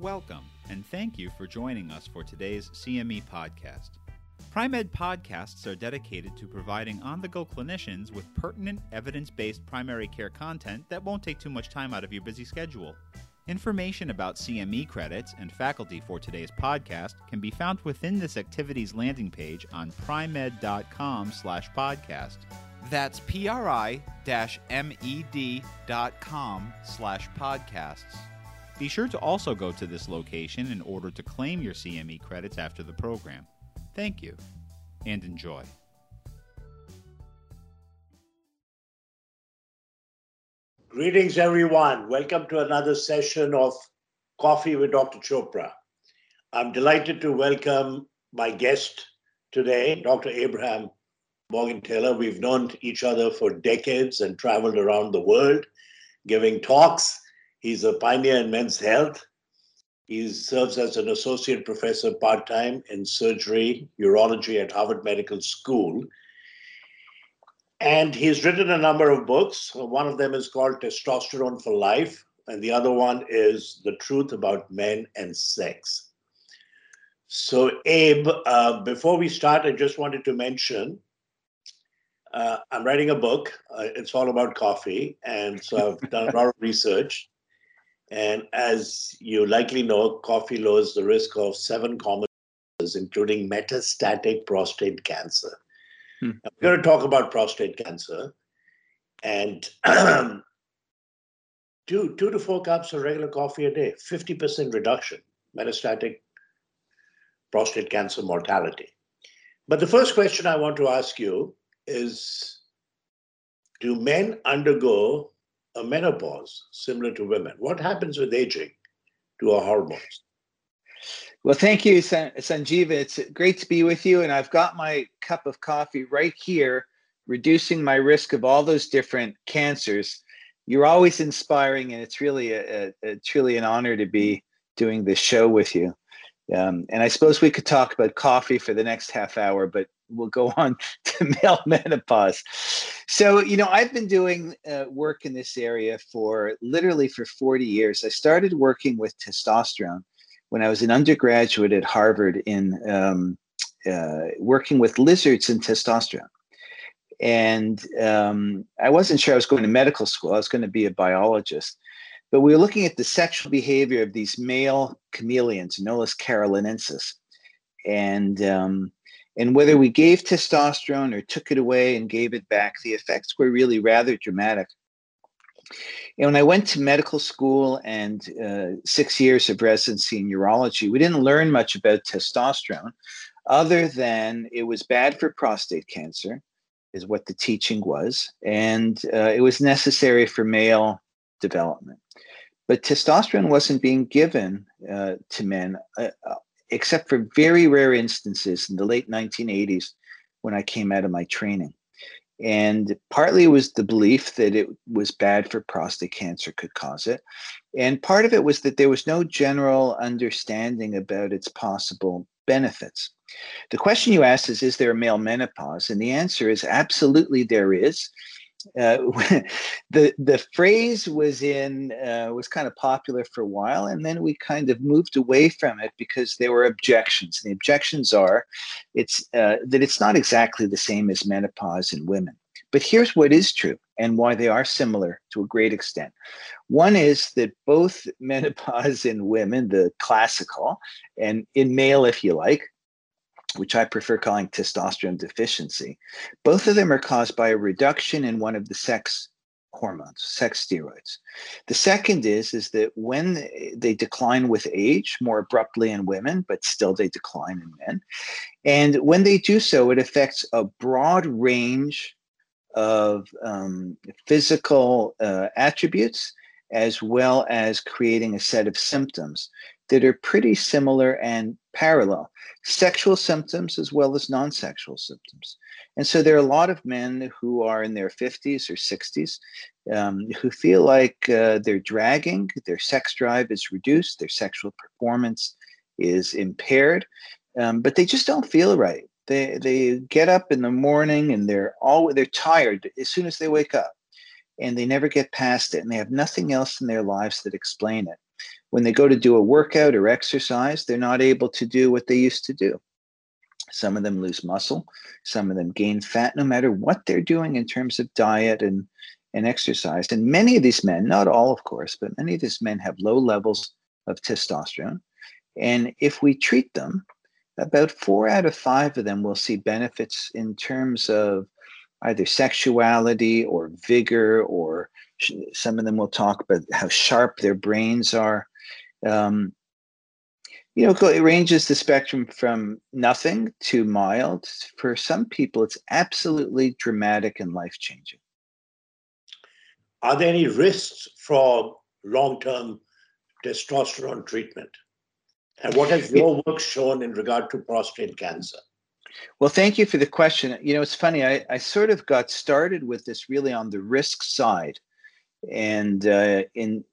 Welcome, and thank you for joining us for today's CME podcast. PriMED podcasts are dedicated to providing on-the-go clinicians with pertinent, evidence-based primary care content that won't take too much time out of your busy schedule. Information about CME credits and faculty for today's podcast can be found within this activity's landing page on primed.com/podcast. That's PRI-MED.com/podcasts. Be sure to also go to this location in order to claim your CME credits after the program. Thank you, and enjoy. Greetings, everyone. Welcome to another session of Coffee with Dr. Chopra. I'm delighted to welcome my guest today, Dr. Abraham Morgentaler. We've known each other for decades and traveled around the world giving talks. He's a pioneer in men's health. He serves as an associate professor part-time in surgery, urology at Harvard Medical School. And he's written a number of books. One of them is called Testosterone for Life, and the other one is The Truth About Men and Sex. So, Abe, before we start, I just wanted to mention I'm writing a book. It's all about coffee, and so I've done a lot of research. And as you likely know, coffee lowers the risk of 7 common cancers, including metastatic prostate cancer. I'm going to talk about prostate cancer. And 2 to 4 cups of regular coffee a day, 50% reduction, metastatic prostate cancer mortality. But the first question I want to ask you is, do men undergo a menopause similar to women? What happens with aging to our hormones? Well, thank you, Sanjiv. It's great to be with you. And I've got my cup of coffee right here, reducing my risk of all those different cancers. You're always inspiring, and it's really an honor to be doing this show with you. And I suppose we could talk about coffee for the next half hour, but we'll go on to male menopause. So, you know, I've been doing work in this area for 40 years. I started working with testosterone when I was an undergraduate at Harvard in working with lizards and testosterone. And I wasn't sure I was going to medical school. I was going to be a biologist. But we were looking at the sexual behavior of these male chameleons, Nolus carolinensis, and whether we gave testosterone or took it away and gave it back, the effects were really rather dramatic. And when I went to medical school and 6 years of residency in urology, we didn't learn much about testosterone other than it was bad for prostate cancer, is what the teaching was, and it was necessary for male development. But testosterone wasn't being given to men, except for very rare instances in the late 1980s when I came out of my training. And partly it was the belief that it was bad for prostate cancer, could cause it. And part of it was that there was no general understanding about its possible benefits. The question you asked is there a male menopause? And the answer is absolutely there is. The phrase was kind of popular for a while, and then we kind of moved away from it because there were objections. And the objections are that it's not exactly the same as menopause in women. But here's what is true and why they are similar to a great extent. One is that both menopause in women, the classical, and in male, if you like, which I prefer calling testosterone deficiency, both of them are caused by a reduction in one of the sex hormones, sex steroids. The second is that when they decline with age, more abruptly in women, but still they decline in men. And when they do so, it affects a broad range of physical attributes, as well as creating a set of symptoms that are pretty similar and parallel, sexual symptoms as well as non-sexual symptoms. And so there are a lot of men who are in their 50s or 60s who feel like they're dragging, their sex drive is reduced, their sexual performance is impaired, but they just don't feel right. They get up in the morning and they're tired as soon as they wake up, and they never get past it, and they have nothing else in their lives that explain it. When they go to do a workout or exercise, they're not able to do what they used to do. Some of them lose muscle, some of them gain fat, no matter what they're doing in terms of diet and exercise. And many of these men, not all, of course, but many of these men have low levels of testosterone. And if we treat them, about 4 out of 5 of them will see benefits in terms of either sexuality or vigor, or some of them will talk about how sharp their brains are. You know, it ranges the spectrum from nothing to mild. For some people, it's absolutely dramatic and life-changing. Are there any risks for long-term testosterone treatment? And what has your work shown in regard to prostate cancer? Well, thank you for the question. You know, it's funny, I sort of got started with this really on the risk side. And in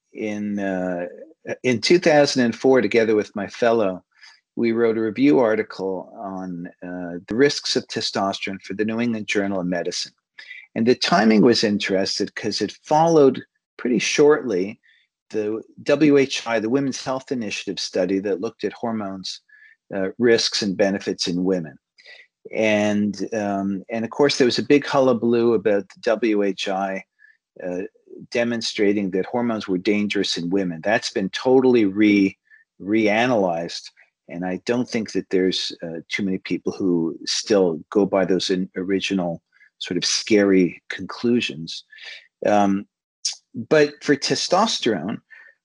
2004, together with my fellow, we wrote a review article on the risks of testosterone for the New England Journal of Medicine. And the timing was interesting because it followed pretty shortly the WHI, the Women's Health Initiative study that looked at hormones, risks and benefits in women. And of course, there was a big hullabaloo about the WHI demonstrating that hormones were dangerous in women. That's been totally reanalyzed. And I don't think that there's too many people who still go by those original sort of scary conclusions. But for testosterone,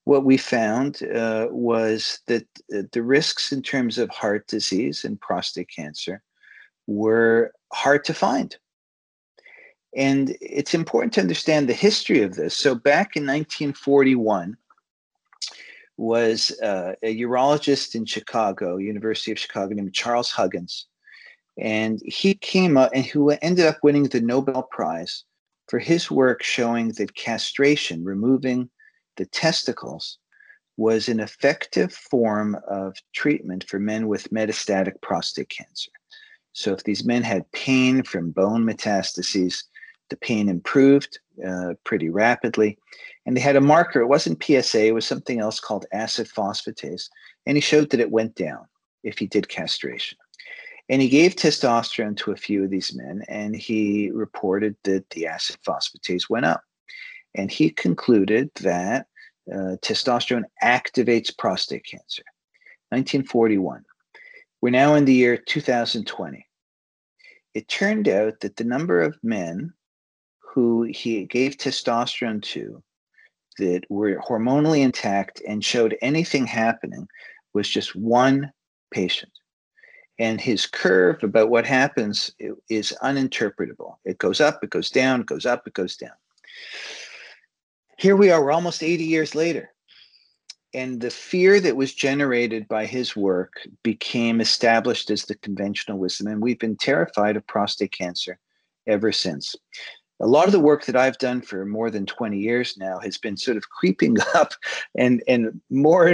what we found was that the risks in terms of heart disease and prostate cancer were hard to find. And it's important to understand the history of this. So back in 1941 was a urologist in Chicago, University of Chicago, named Charles Huggins. And he came up and who ended up winning the Nobel Prize for his work showing that castration, removing the testicles, was an effective form of treatment for men with metastatic prostate cancer. So if these men had pain from bone metastases, the pain improved pretty rapidly. And they had a marker. It wasn't PSA. It was something else called acid phosphatase. And he showed that it went down if he did castration. And he gave testosterone to a few of these men, and he reported that the acid phosphatase went up. And he concluded that testosterone activates prostate cancer. 1941. We're now in the year 2020. It turned out that the number of men who he gave testosterone to that were hormonally intact and showed anything happening was just one patient. And his curve about what happens is uninterpretable. It goes up, it goes down, it goes up, it goes down. Here we are, we're almost 80 years later. And the fear that was generated by his work became established as the conventional wisdom. And we've been terrified of prostate cancer ever since. A lot of the work that I've done for more than 20 years now has been sort of creeping up and more,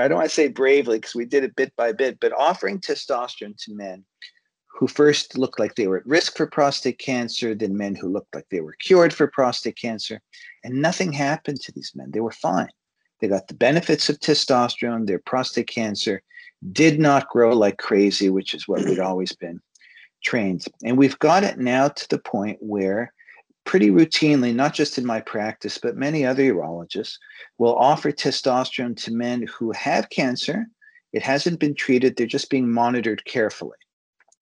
I don't want to say bravely because we did it bit by bit, but offering testosterone to men who first looked like they were at risk for prostate cancer, then men who looked like they were cured for prostate cancer, and nothing happened to these men. They were fine. They got the benefits of testosterone. Their prostate cancer did not grow like crazy, which is what we'd always been trained. And we've got it now to the point where pretty routinely, not just in my practice, but many other urologists will offer testosterone to men who have cancer. It hasn't been treated. They're just being monitored carefully.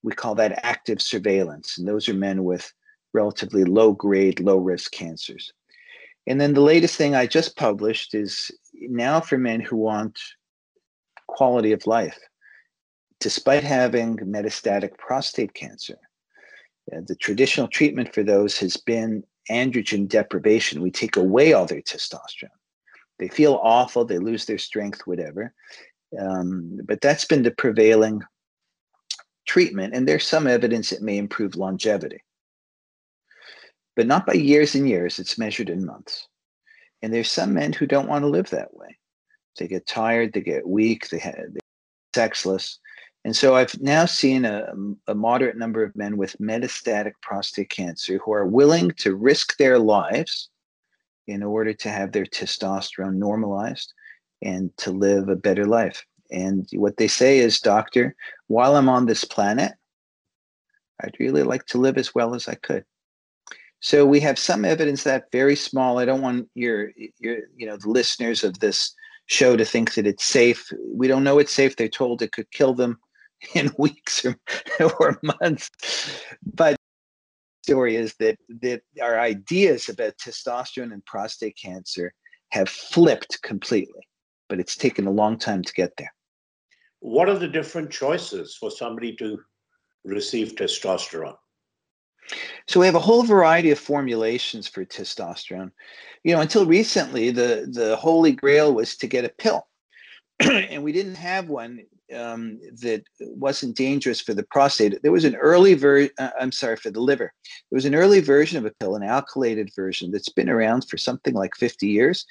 We call that active surveillance. And those are men with relatively low-grade, low-risk cancers. And then the latest thing I just published is now for men who want quality of life, despite having metastatic prostate cancer. The traditional treatment for those has been androgen deprivation. We take away all their testosterone. They feel awful. They lose their strength, whatever. But that's been the prevailing treatment. And there's some evidence it may improve longevity. But not by years and years. It's measured in months. And there's some men who don't want to live that way. They get tired. They get weak. They get sexless. And so I've now seen a moderate number of men with metastatic prostate cancer who are willing to risk their lives in order to have their testosterone normalized and to live a better life. And what they say is, doctor, while I'm on this planet, I'd really like to live as well as I could. So we have some evidence that very small. I don't want your the listeners of this show to think that it's safe. We don't know it's safe. They're told it could kill them in weeks or months. But the story is that our ideas about testosterone and prostate cancer have flipped completely, but it's taken a long time to get there. What are the different choices for somebody to receive testosterone? So we have a whole variety of formulations for testosterone. You know, until recently, the holy grail was to get a pill. And we didn't have one that wasn't dangerous for the prostate. There was an early for the liver. There was an early version of a pill, an alkylated version that's been around for something like 50 years.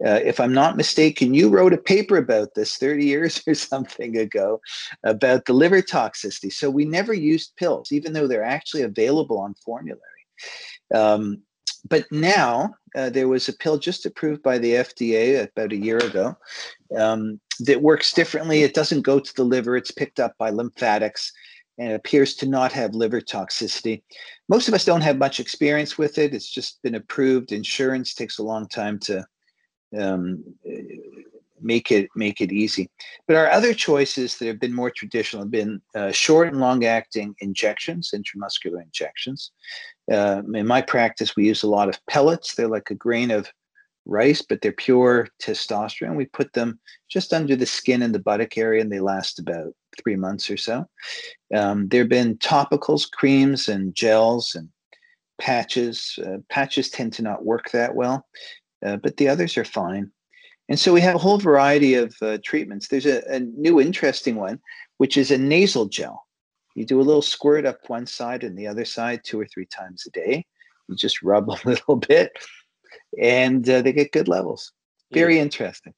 If I'm not mistaken, you wrote a paper about this 30 years or something ago about the liver toxicity. So we never used pills, even though they're actually available on formulary. But now there was a pill just approved by the FDA about a year ago that works differently. It doesn't go to the liver. It's picked up by lymphatics, and it appears to not have liver toxicity. Most of us don't have much experience with it. It's just been approved. Insurance takes a long time to make it easy. But our other choices that have been more traditional have been short and long-acting injections, intramuscular injections. In my practice, we use a lot of pellets. They're like a grain of rice, but they're pure testosterone. We put them just under the skin in the buttock area, and they last about 3 months or so. There have been topicals, creams, and gels, and patches. Patches tend to not work that well. But the others are fine. And so we have a whole variety of treatments. There's a new interesting one, which is a nasal gel. You do a little squirt up one side and the other side 2 or 3 times a day. You just rub a little bit, and they get good levels. Very interesting.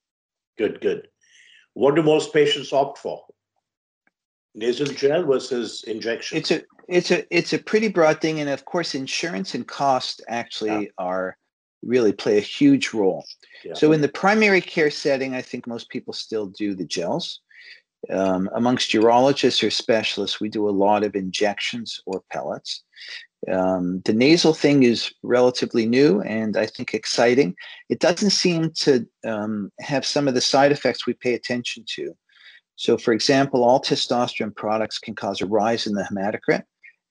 Good. What do most patients opt for? Nasal gel versus injection? It's a pretty broad thing. And of course, insurance and cost really play a huge role. Yeah. So in the primary care setting, I think most people still do the gels. Amongst urologists or specialists, we do a lot of injections or pellets. The nasal thing is relatively new and I think exciting. It doesn't seem to have some of the side effects we pay attention to. So for example, all testosterone products can cause a rise in the hematocrit,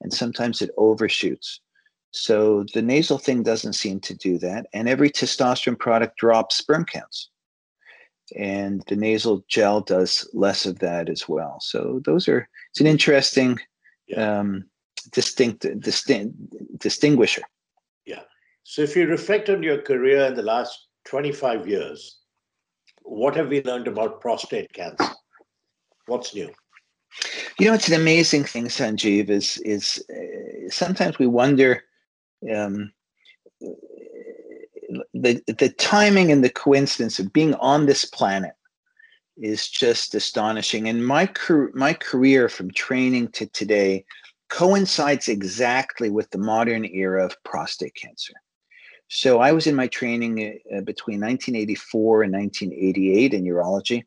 and sometimes it overshoots. So the nasal thing doesn't seem to do that. And every testosterone product drops sperm counts. And the nasal gel does less of that as well. So it's an interesting distinguisher. Yeah. So if you reflect on your career in the last 25 years, what have we learned about prostate cancer? What's new? You know, it's an amazing thing, Sanjiv, is sometimes we wonder, the timing and the coincidence of being on this planet is just astonishing. And my career from training to today coincides exactly with the modern era of prostate cancer. So I was in my training between 1984 and 1988 in urology.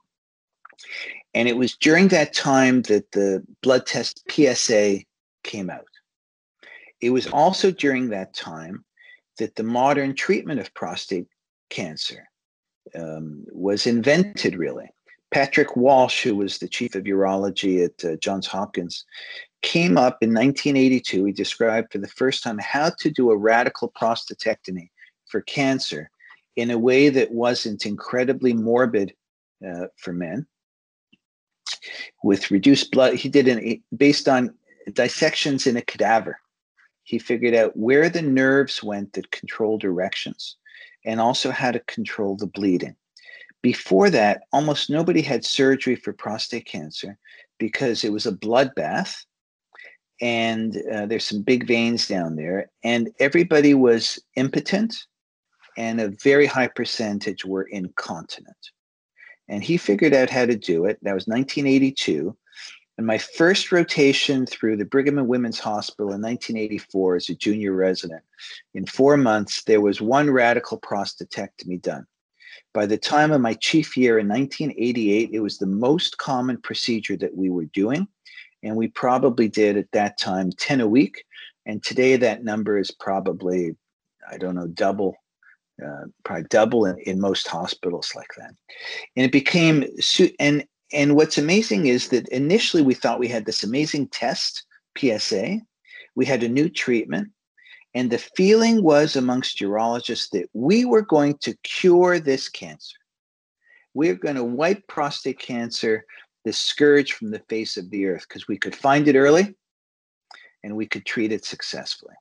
And it was during that time that the blood test PSA came out. It was also during that time that the modern treatment of prostate cancer was invented, really. Patrick Walsh, who was the chief of urology at Johns Hopkins, came up in 1982. He described for the first time how to do a radical prostatectomy for cancer in a way that wasn't incredibly morbid for men. With reduced blood, he did based on dissections in a cadaver. He figured out where the nerves went that controlled erections, and also how to control the bleeding. Before that, almost nobody had surgery for prostate cancer because it was a bloodbath, and there's some big veins down there, and everybody was impotent, and a very high percentage were incontinent. And he figured out how to do it. That was 1982. And my first rotation through the Brigham and Women's Hospital in 1984 as a junior resident, in 4 months, there was one radical prostatectomy done. By the time of my chief year in 1988, it was the most common procedure that we were doing. And we probably did at that time 10 a week. And today that number is probably, I don't know, probably double in most hospitals like that. And it became, and what's amazing is that initially we thought we had this amazing test, PSA. We had a new treatment. And the feeling was amongst urologists that we were going to cure this cancer. We're going to wipe prostate cancer, the scourge, from the face of the earth, because we could find it early and we could treat it successfully.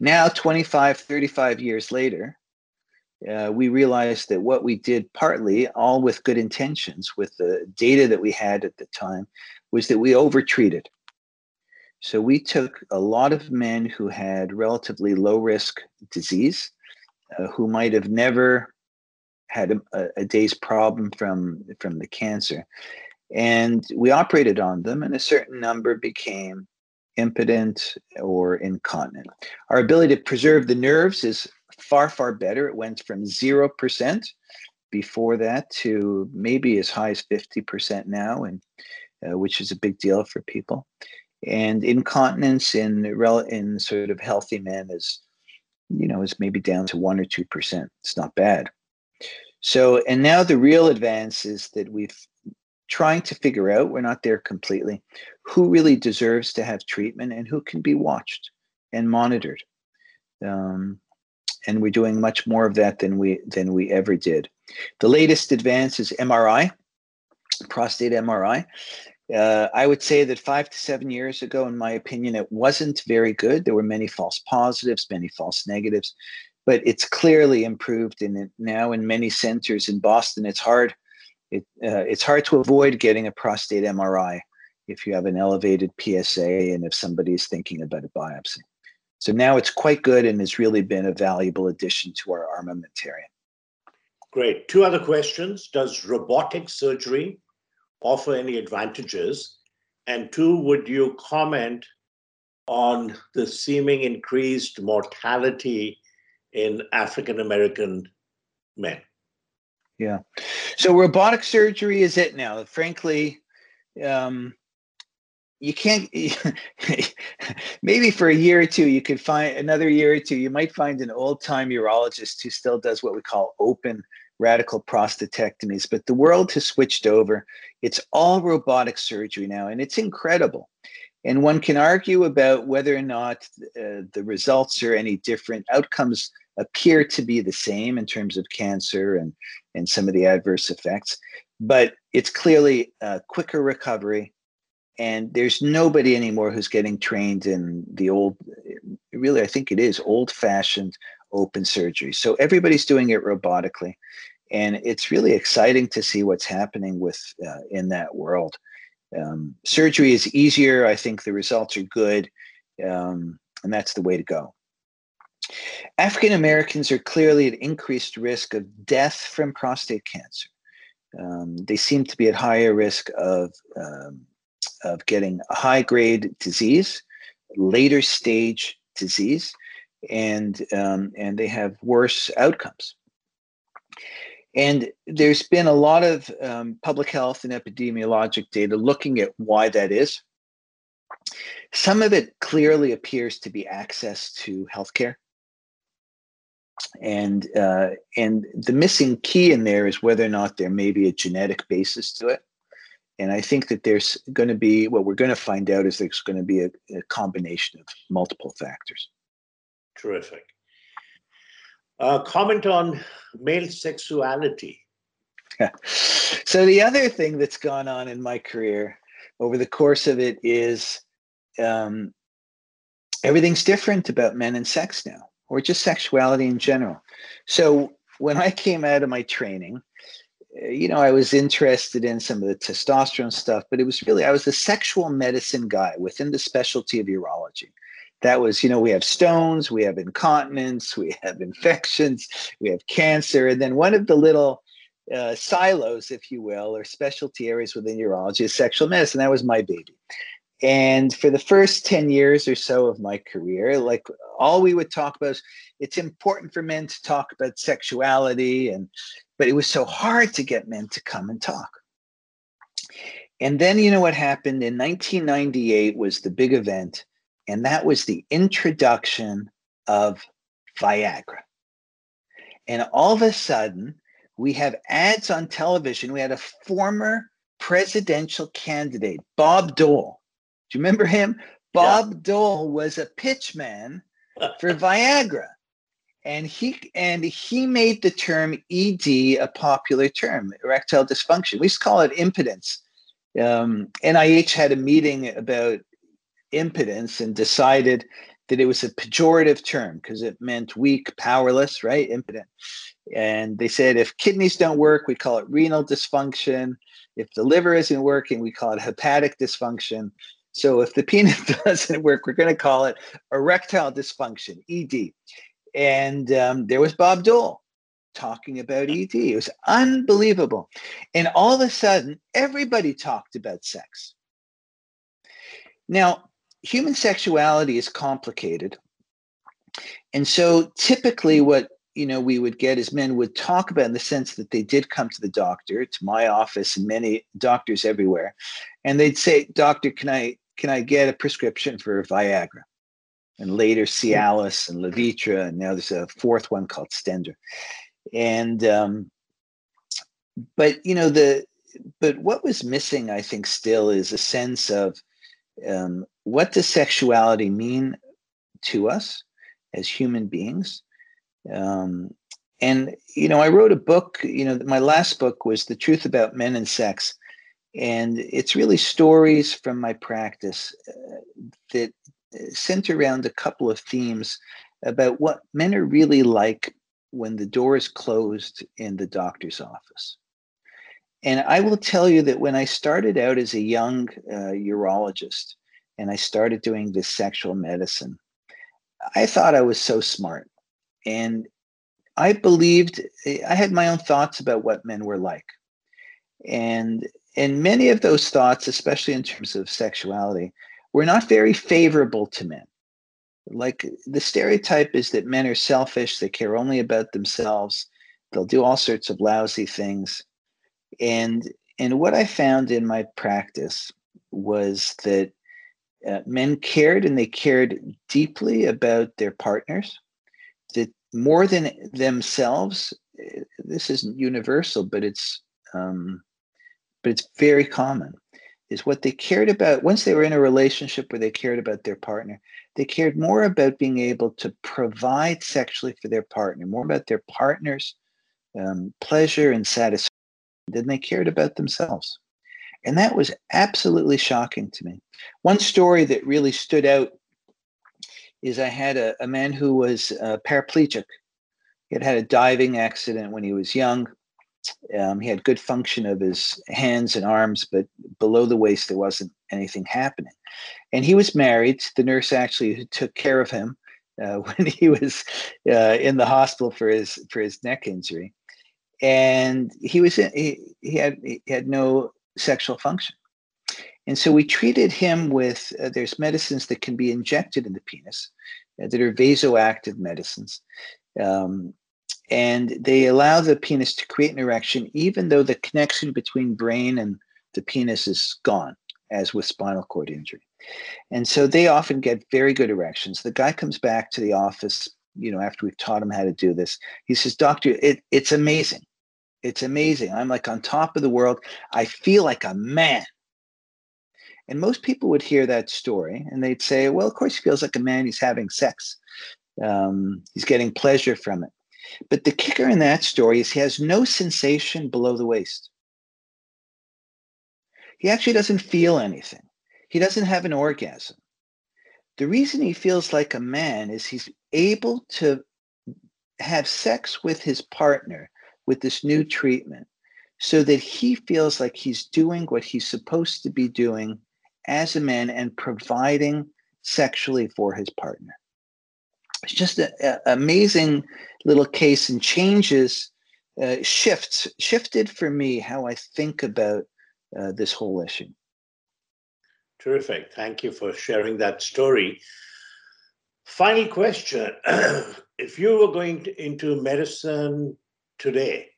Now, 25, 35 years later, we realized that what we did, partly all with good intentions, with the data that we had at the time, was that we overtreated. So we took a lot of men who had relatively low-risk disease, who might have never had a day's problem from the cancer, and we operated on them, and a certain number became impotent or incontinent. Our ability to preserve the nerves is far, far better. It went from 0% before that to maybe as high as 50% now, and which is a big deal for people. And incontinence in sort of healthy men is, you know, is maybe down to 1 or 2%. It's not bad. So, and now the real advance is that we've trying to figure out, we're not there completely, who really deserves to have treatment and who can be watched and monitored. And we're doing much more of that than we ever did. The latest advance is MRI, prostate MRI. I would say that 5 to 7 years ago, in my opinion, it wasn't very good. There were many false positives, many false negatives, but it's clearly improved. And now in many centers in Boston, it's hard to avoid getting a prostate MRI if you have an elevated PSA and if somebody is thinking about a biopsy. So now it's quite good and has really been a valuable addition to our armamentarium. Great. Two other questions. Does robotic surgery offer any advantages? And two, would you comment on the seeming increased mortality in African-American men? Yeah. So robotic surgery is it now. Frankly, you can't, maybe for a year or two, you could find another year or two, you might find an old time urologist who still does what we call open radical prostatectomies, but the world has switched over. It's all robotic surgery now, and it's incredible. And one can argue about whether or not the results are any different. Outcomes appear to be the same in terms of cancer and some of the adverse effects, but it's clearly a quicker recovery, and there's nobody anymore who's getting trained in the old, really, I think it is old-fashioned open surgery. So everybody's doing it robotically, and it's really exciting to see what's happening with in that world. Surgery is easier. I think the results are good, and that's the way to go. African Americans are clearly at increased risk of death from prostate cancer. They seem to be at higher risk of getting high-grade disease, later stage disease, and they have worse outcomes. And there's been a lot of public health and epidemiologic data looking at why that is. Some of it clearly appears to be access to healthcare. And the missing key in there is whether or not there may be a genetic basis to it. And I think that there's going to be, what we're going to find out is there's going to be a combination of multiple factors. Terrific. Comment on male sexuality. So the other thing that's gone on in my career over the course of it is everything's different about men and sex now, or just sexuality in general. So when I came out of my training, you know, I was interested in some of the testosterone stuff, but it was really, I was a sexual medicine guy within the specialty of urology. That was, you know, we have stones, we have incontinence, we have infections, we have cancer. And then one of the little silos, if you will, or specialty areas within urology is sexual medicine. That was my baby. And for the first 10 years or so of my career, like all we would talk about is it's important for men to talk about sexuality, but it was so hard to get men to come and talk. And then, you know, what happened in 1998 was the big event, and that was the introduction of Viagra. And all of a sudden, we have ads on television. We had a former presidential candidate, Bob Dole. Do you remember him? Bob yeah. Dole was a pitchman for Viagra. And he made the term ED a popular term, erectile dysfunction. We used to call it impotence. NIH had a meeting about impotence and decided that it was a pejorative term because it meant weak, powerless, right? Impotent. And they said, if kidneys don't work, we call it renal dysfunction. If the liver isn't working, we call it hepatic dysfunction. So if the penis doesn't work, we're going to call it erectile dysfunction, ED. And there was Bob Dole talking about ED. It was unbelievable. And all of a sudden, everybody talked about sex. Now, human sexuality is complicated. And so typically what, you know, we would get is men would talk about in the sense that they did come to the doctor, to my office and many doctors everywhere. And they'd say, doctor, can I get a prescription for Viagra? And later Cialis and Levitra. And now there's a fourth one called Stender. And, but you know, but what was missing, I think still is a sense of, what does sexuality mean to us as human beings? And, you know, I wrote a book, you know, my last book was The Truth About Men and Sex. And it's really stories from my practice that center around a couple of themes about what men are really like when the door is closed in the doctor's office. And I will tell you that when I started out as a young urologist and I started doing this sexual medicine, I thought I was so smart. And I believed, I had my own thoughts about what men were like. And many of those thoughts, especially in terms of sexuality, were not very favorable to men. Like the stereotype is that men are selfish, they care only about themselves, they'll do all sorts of lousy things. And what I found in my practice was that men cared, and they cared deeply about their partners, that more than themselves. This isn't universal, but it's very common, is what they cared about. Once they were in a relationship where they cared about their partner, they cared more about being able to provide sexually for their partner, more about their partner's pleasure and satisfaction than they cared about themselves. And that was absolutely shocking to me. One story that really stood out is I had a man who was paraplegic. He had had a diving accident when he was young. He had good function of his hands and arms, but below the waist, there wasn't anything happening. And he was married. The nurse actually took care of him when he was in the hospital for his neck injury. And he had no sexual function. And so we treated him with, there's medicines that can be injected in the penis that are vasoactive medicines. And they allow the penis to create an erection, even though the connection between brain and the penis is gone, as with spinal cord injury. And so they often get very good erections. The guy comes back to the office, you know, after we've taught him how to do this. He says, doctor, it's amazing. It's amazing. I'm like on top of the world. I feel like a man. And most people would hear that story and they'd say, well, of course he feels like a man. He's having sex. He's getting pleasure from it. But the kicker in that story is he has no sensation below the waist. He actually doesn't feel anything. He doesn't have an orgasm. The reason he feels like a man is he's able to have sex with his partner with this new treatment so that he feels like he's doing what he's supposed to be doing as a man and providing sexually for his partner. It's just an amazing little case, and changes, shifted for me how I think about this whole issue. Terrific. Thank you for sharing that story. Final question. If you were going into medicine today,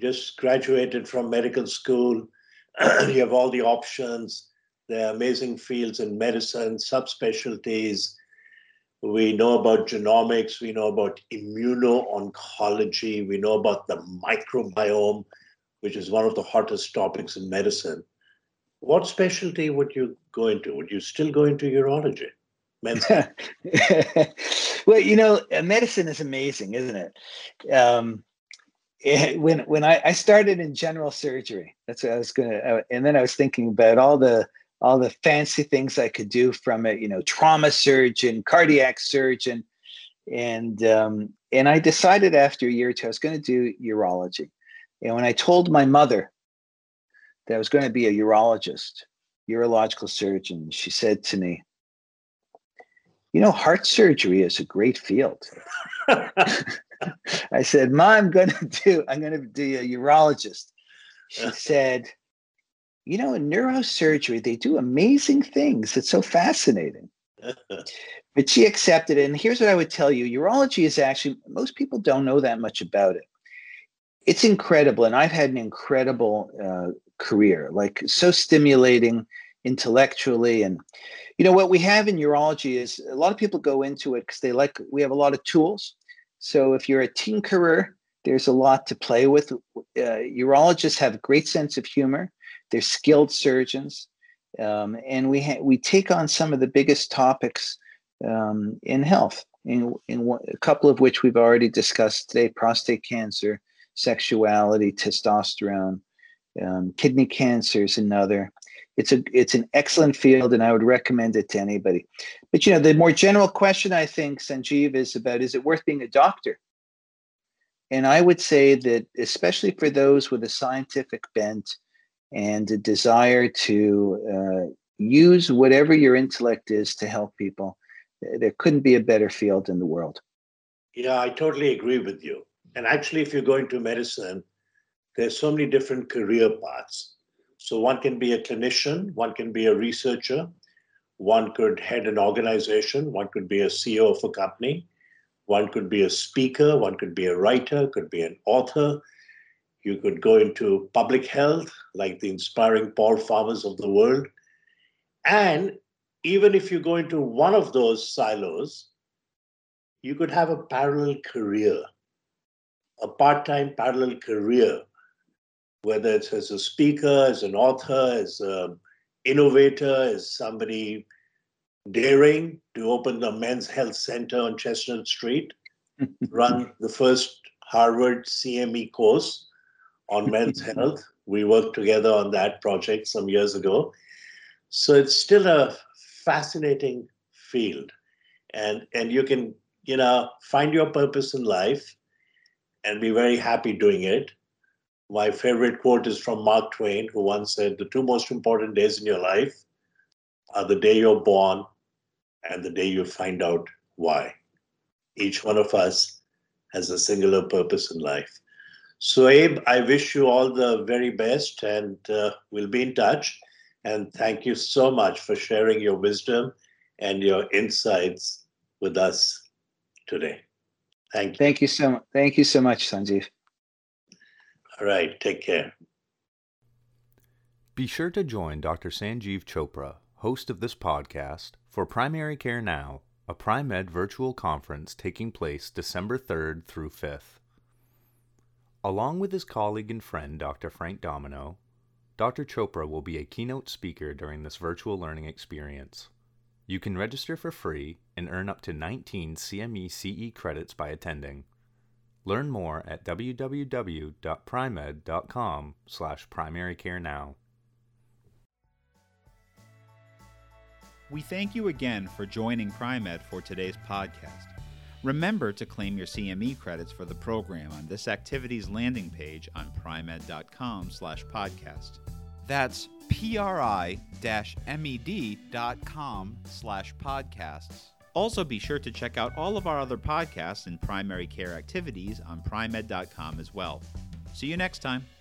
just graduated from medical school, you have all the options. There are amazing fields in medicine, subspecialties. We know about genomics. We know about immuno-oncology. We know about the microbiome, which is one of the hottest topics in medicine. What specialty would you go into? Would you still go into urology? Well, you know, medicine is amazing, isn't it? When I started in general surgery, that's what I was going to, and then I was thinking about all the fancy things I could do from it, you know, trauma surgeon, cardiac surgeon. And I decided after a year or two, I was going to do urology. And when I told my mother that I was going to be a urologist, urological surgeon, she said to me, you know, heart surgery is a great field. I said, Ma, I'm going to be a urologist. She said, you know, in neurosurgery, they do amazing things. It's so fascinating. But she accepted it. And here's what I would tell you. Urology is actually, most people don't know that much about it. It's incredible. And I've had an incredible career, like so stimulating intellectually. And, you know, what we have in urology is a lot of people go into it because we have a lot of tools. So if you're a tinkerer, there's a lot to play with. Urologists have a great sense of humor. They're skilled surgeons, and we take on some of the biggest topics in health, a couple of which we've already discussed today: prostate cancer, sexuality, testosterone, kidney cancer is another. It's an excellent field, and I would recommend it to anybody. But you know, the more general question I think, Sanjiv, is about: is it worth being a doctor? And I would say that, especially for those with a scientific bent and a desire to use whatever your intellect is to help people, there couldn't be a better field in the world. Yeah, I totally agree with you. And actually, if you go into medicine, there's so many different career paths. So one can be a clinician, one can be a researcher, one could head an organization, one could be a CEO of a company, one could be a speaker, one could be a writer, could be an author. You could go into public health, like the inspiring Paul Farmers of the world. And even if you go into one of those silos, you could have a parallel career, a part-time parallel career, whether it's as a speaker, as an author, as an innovator, as somebody daring to open the Men's Health Center on Chestnut Street, run the first Harvard CME course on men's health. We worked together on that project some years ago. So it's still a fascinating field. And you can, you know, find your purpose in life and be very happy doing it. My favorite quote is from Mark Twain, who once said, the two most important days in your life are the day you're born and the day you find out why. Each one of us has a singular purpose in life. So, Abe, I wish you all the very best, and we'll be in touch. And thank you so much for sharing your wisdom and your insights with us today. Thank you. Thank you so much. Thank you so much, Sanjiv. All right. Take care. Be sure to join Dr. Sanjiv Chopra, host of this podcast, for Primary Care Now, a PriMed virtual conference taking place December 3rd through 5th. Along with his colleague and friend, Dr. Frank Domino, Dr. Chopra will be a keynote speaker during this virtual learning experience. You can register for free and earn up to 19 CME CE credits by attending. Learn more at www.primed.com/primarycarenow. We thank you again for joining PriMed for today's podcast. Remember to claim your CME credits for the program on this activity's landing page on primed.com/podcast. That's PRI-MED.com/podcasts. Also be sure to check out all of our other podcasts and primary care activities on primed.com as well. See you next time.